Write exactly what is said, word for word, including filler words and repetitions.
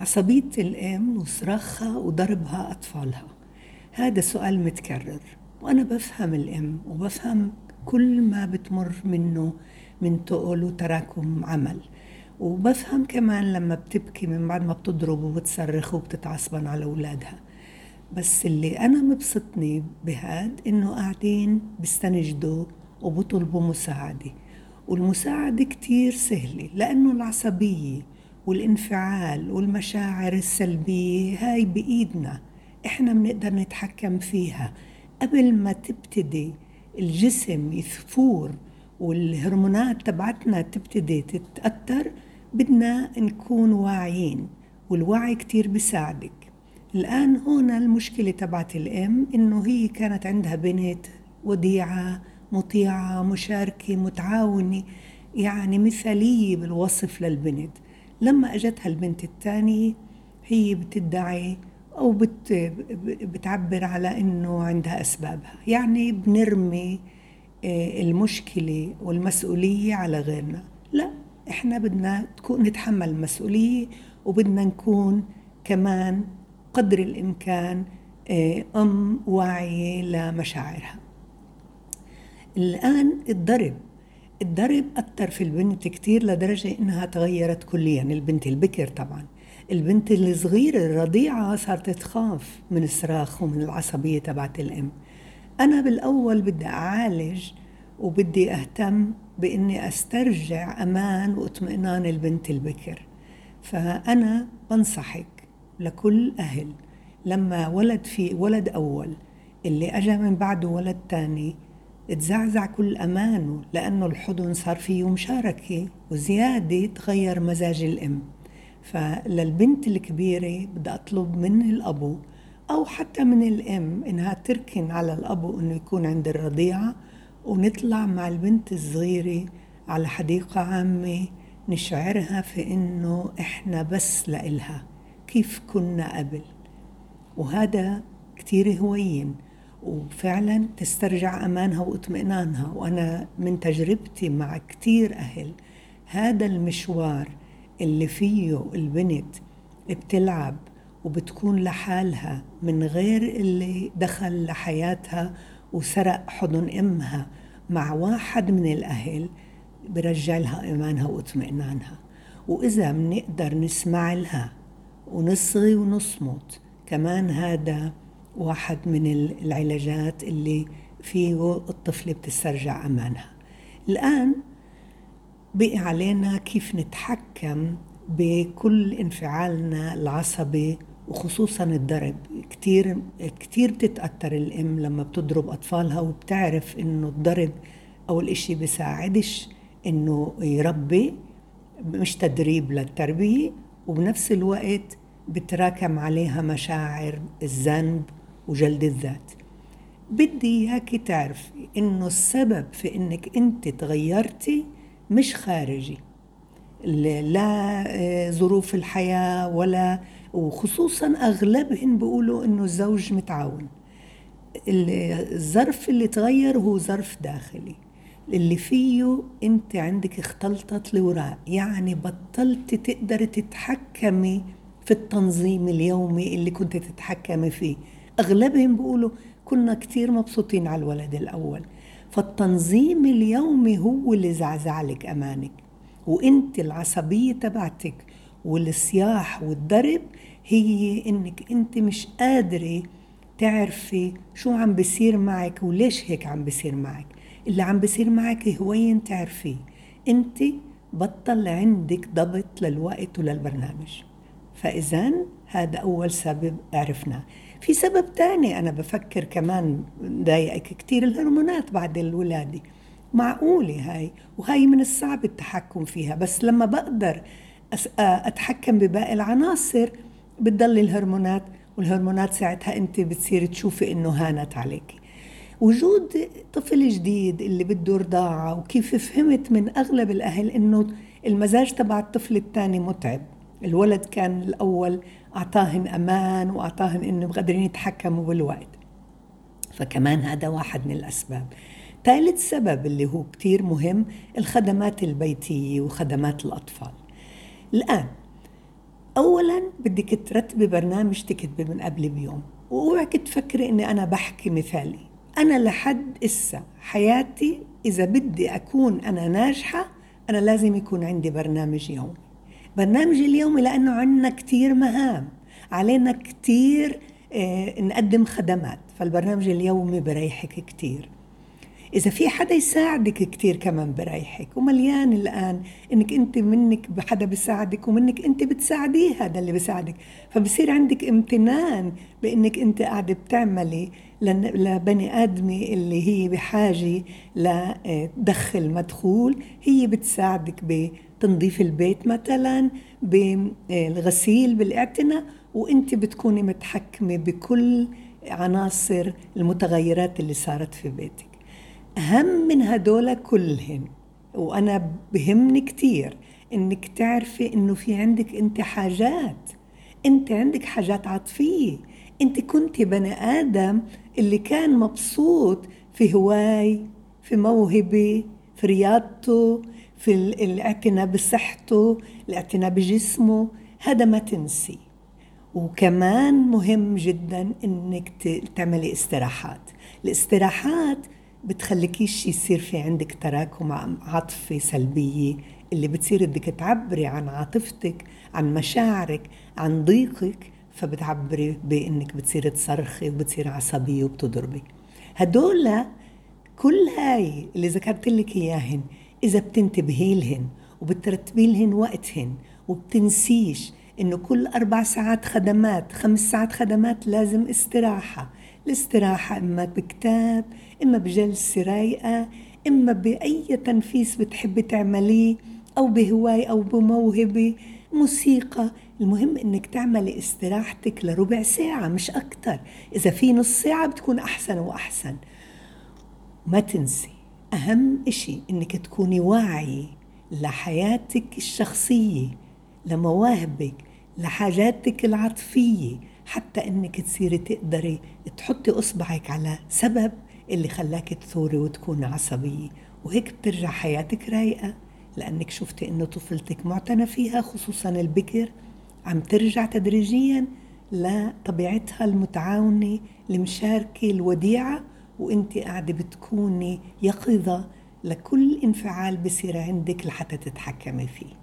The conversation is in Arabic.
عصبية الأم وصراخها وضربها أطفالها، هذا سؤال متكرر، وأنا بفهم الأم وبفهم كل ما بتمر منه من تقل وتراكم عمل، وبفهم كمان لما بتبكي من بعد ما بتضرب وبتصرخ وبتتعصبن على أولادها. بس اللي أنا مبسطني بهاد إنه قاعدين بستنجدوا وبطلبوا مساعدة، والمساعدة كتير سهلة، لأنه العصبية والانفعال والمشاعر السلبية هاي بإيدنا، إحنا بنقدر نتحكم فيها قبل ما تبتدي الجسم يثفور والهرمونات تبعتنا تبتدي تتأثر. بدنا نكون واعيين، والوعي كتير بيساعدك. الآن هنا المشكلة تبعت الأم إنه هي كانت عندها بنت وديعة مطيعة مشاركة متعاونة، يعني مثالية بالوصف للبنت. لما أجتها البنت الثانية هي بتدعي أو بت بتعبر على إنه عندها أسبابها، يعني بنرمي المشكلة والمسؤولية على غيرنا. لا، إحنا بدنا تكون نتحمل المسؤولية، وبدنا نكون كمان قدر الإمكان أم واعية لمشاعرها. الآن الضرب الضرب أثر في البنت كتير لدرجة إنها تغيرت كلياً، يعني البنت البكر طبعاً. البنت الصغيرة الرضيعة صارت تخاف من الصراخ ومن العصبية تبعت الأم. أنا بالأول بدي أعالج وبدي أهتم بإني أسترجع أمان واطمئنان البنت البكر. فأنا بنصحك لكل أهل، لما ولد في ولد أول اللي أجا من بعده ولد تاني تزعزع كل أمانه، لأنه الحضن صار فيه مشاركة وزيادة تغير مزاج الأم. فللبنت الكبيرة بدي أطلب من الأبو أو حتى من الأم إنها تركن على الأبو إنه يكون عند الرضيعة، ونطلع مع البنت الصغيرة على حديقة عامة نشعرها في إنه إحنا بس لإلها كيف كنا قبل. وهذا كتير هوين، وفعلا تسترجع أمانها واطمئنانها. وأنا من تجربتي مع كتير أهل، هذا المشوار اللي فيه البنت بتلعب وبتكون لحالها من غير اللي دخل لحياتها وسرق حضن أمها مع واحد من الأهل، برجع لها إيمانها واطمئنانها. وإذا منقدر نسمع لها ونصغي ونصمت كمان، هذا واحد من العلاجات اللي فيه الطفل بتسترجع أمانها. الآن بقي علينا كيف نتحكم بكل انفعالنا العصبي، وخصوصاً الضرب. كتير كتير بتتأثر الأم لما بتضرب أطفالها، وبتعرف إنه الضرب أول إشي بيساعدش إنه يربي، مش تدريب للتربية، وبنفس الوقت بتراكم عليها مشاعر الذنب وجلد الذات. بدي إياكي تعرفي إنه السبب في إنك أنت تغيرتي مش خارجي، لا ظروف الحياة ولا، وخصوصاً أغلبهم بيقولوا إنه الزوج متعاون. الظرف اللي تغير هو ظرف داخلي اللي فيه أنت عندك اختلطت لوراء، يعني بطلت تقدر تتحكمي في التنظيم اليومي اللي كنت تتحكمي فيه. أغلبهم بيقولوا كنا كتير مبسوطين على الولد الأول، فالتنظيم اليومي هو اللي زعزعلك أمانك، وانت العصبية تبعتك والصياح والضرب هي انك انت مش قادرة تعرفي شو عم بيصير معك وليش هيك عم بيصير معك. اللي عم بيصير معك هوين تعرفيه، انت بطل عندك ضبط للوقت وللبرنامج. فإذن هذا أول سبب عرفناه. في سبب تاني أنا بفكر كمان ضايقك كتير، الهرمونات بعد الولادة. معقولة هاي، وهاي من الصعب التحكم فيها، بس لما بقدر أتحكم بباقي العناصر بتضل الهرمونات، والهرمونات ساعتها أنت بتصير تشوفي إنه هانت عليك. وجود طفل جديد اللي بده رضاعة، وكيف فهمت من أغلب الأهل إنه المزاج تبع الطفل الثاني متعب. الولد كان الأول أعطاهن أمان وأعطاهن إنه بقدرين يتحكموا بالوقت، فكمان هذا واحد من الأسباب. ثالث سبب اللي هو كتير مهم، الخدمات البيتية وخدمات الأطفال. الآن أولاً بدك ترتبي برنامج تكتبي من قبل بيوم، وأوعك تفكري إني أنا بحكي مثالي. أنا لحد إسا حياتي إذا بدي أكون أنا ناجحة أنا لازم يكون عندي برنامج يومي. برنامج اليومي لأنه عندنا كتير مهام، علينا كتير آه نقدم خدمات، فالبرنامج اليومي بريحك كتير. إذا في حدا يساعدك كتير كمان بريحك، ومليان الآن إنك أنت منك حدا بيساعدك ومنك أنت بتساعديه هذا اللي بيساعدك، فبصير عندك امتنان بإنك أنت قاعدة بتعملي لبني آدمي اللي هي بحاجة لدخل مدخول. هي بتساعدك بتنظيف البيت مثلا، بالغسيل، بالاعتناء، وأنت بتكوني متحكمة بكل عناصر المتغيرات اللي صارت في بيتك. أهم من هدول كلهن، وأنا بهمني كتير إنك تعرفي إنه في عندك أنت حاجات، أنت عندك حاجات عاطفية. أنت كنت بني آدم اللي كان مبسوط في هواي، في موهبة، في رياضته، في الاعتناء بصحته، الاعتناء بجسمه، هذا ما تنسي. وكمان مهم جدا إنك تعملي استراحات. الاستراحات بتخليكيش يصير في عندك تراكم عاطفي سلبية، اللي بتصير بدك تعبري عن عاطفتك، عن مشاعرك، عن ضيقك، فبتعبري بإنك بتصير تصرخي وبتصير عصبية وبتضربي. هدول كل هاي اللي ذكرت لك إياهن إذا بتنتبهي لهن وبترتبي لهن وقتهن، وبتنسيش إنه كل أربع ساعات خدمات، خمس ساعات خدمات لازم استراحة. الاستراحة إما بكتاب، إما بجلسة رايقة، إما بأي تنفيس بتحبي تعمليه، أو بهواية أو بموهبة، موسيقى. المهم إنك تعملي استراحتك لربع ساعة مش أكتر، إذا في نص ساعة بتكون أحسن وأحسن. ما تنسي أهم إشي إنك تكوني واعية لحياتك الشخصية، لمواهبك، لحاجاتك العاطفية، حتى إنك تصيري تقدري تحطي أصبعك على سبب اللي خلاك تثوري وتكون عصبية. وهيك بترجع حياتك رايقة، لأنك شفتي إنه طفلتك معتنى فيها، خصوصاً البكر، عم ترجع تدريجياً لطبيعتها المتعاونة، المشاركة، الوديعة، وإنت قاعدة بتكوني يقظة لكل انفعال بصير عندك لحتى تتحكمي فيه.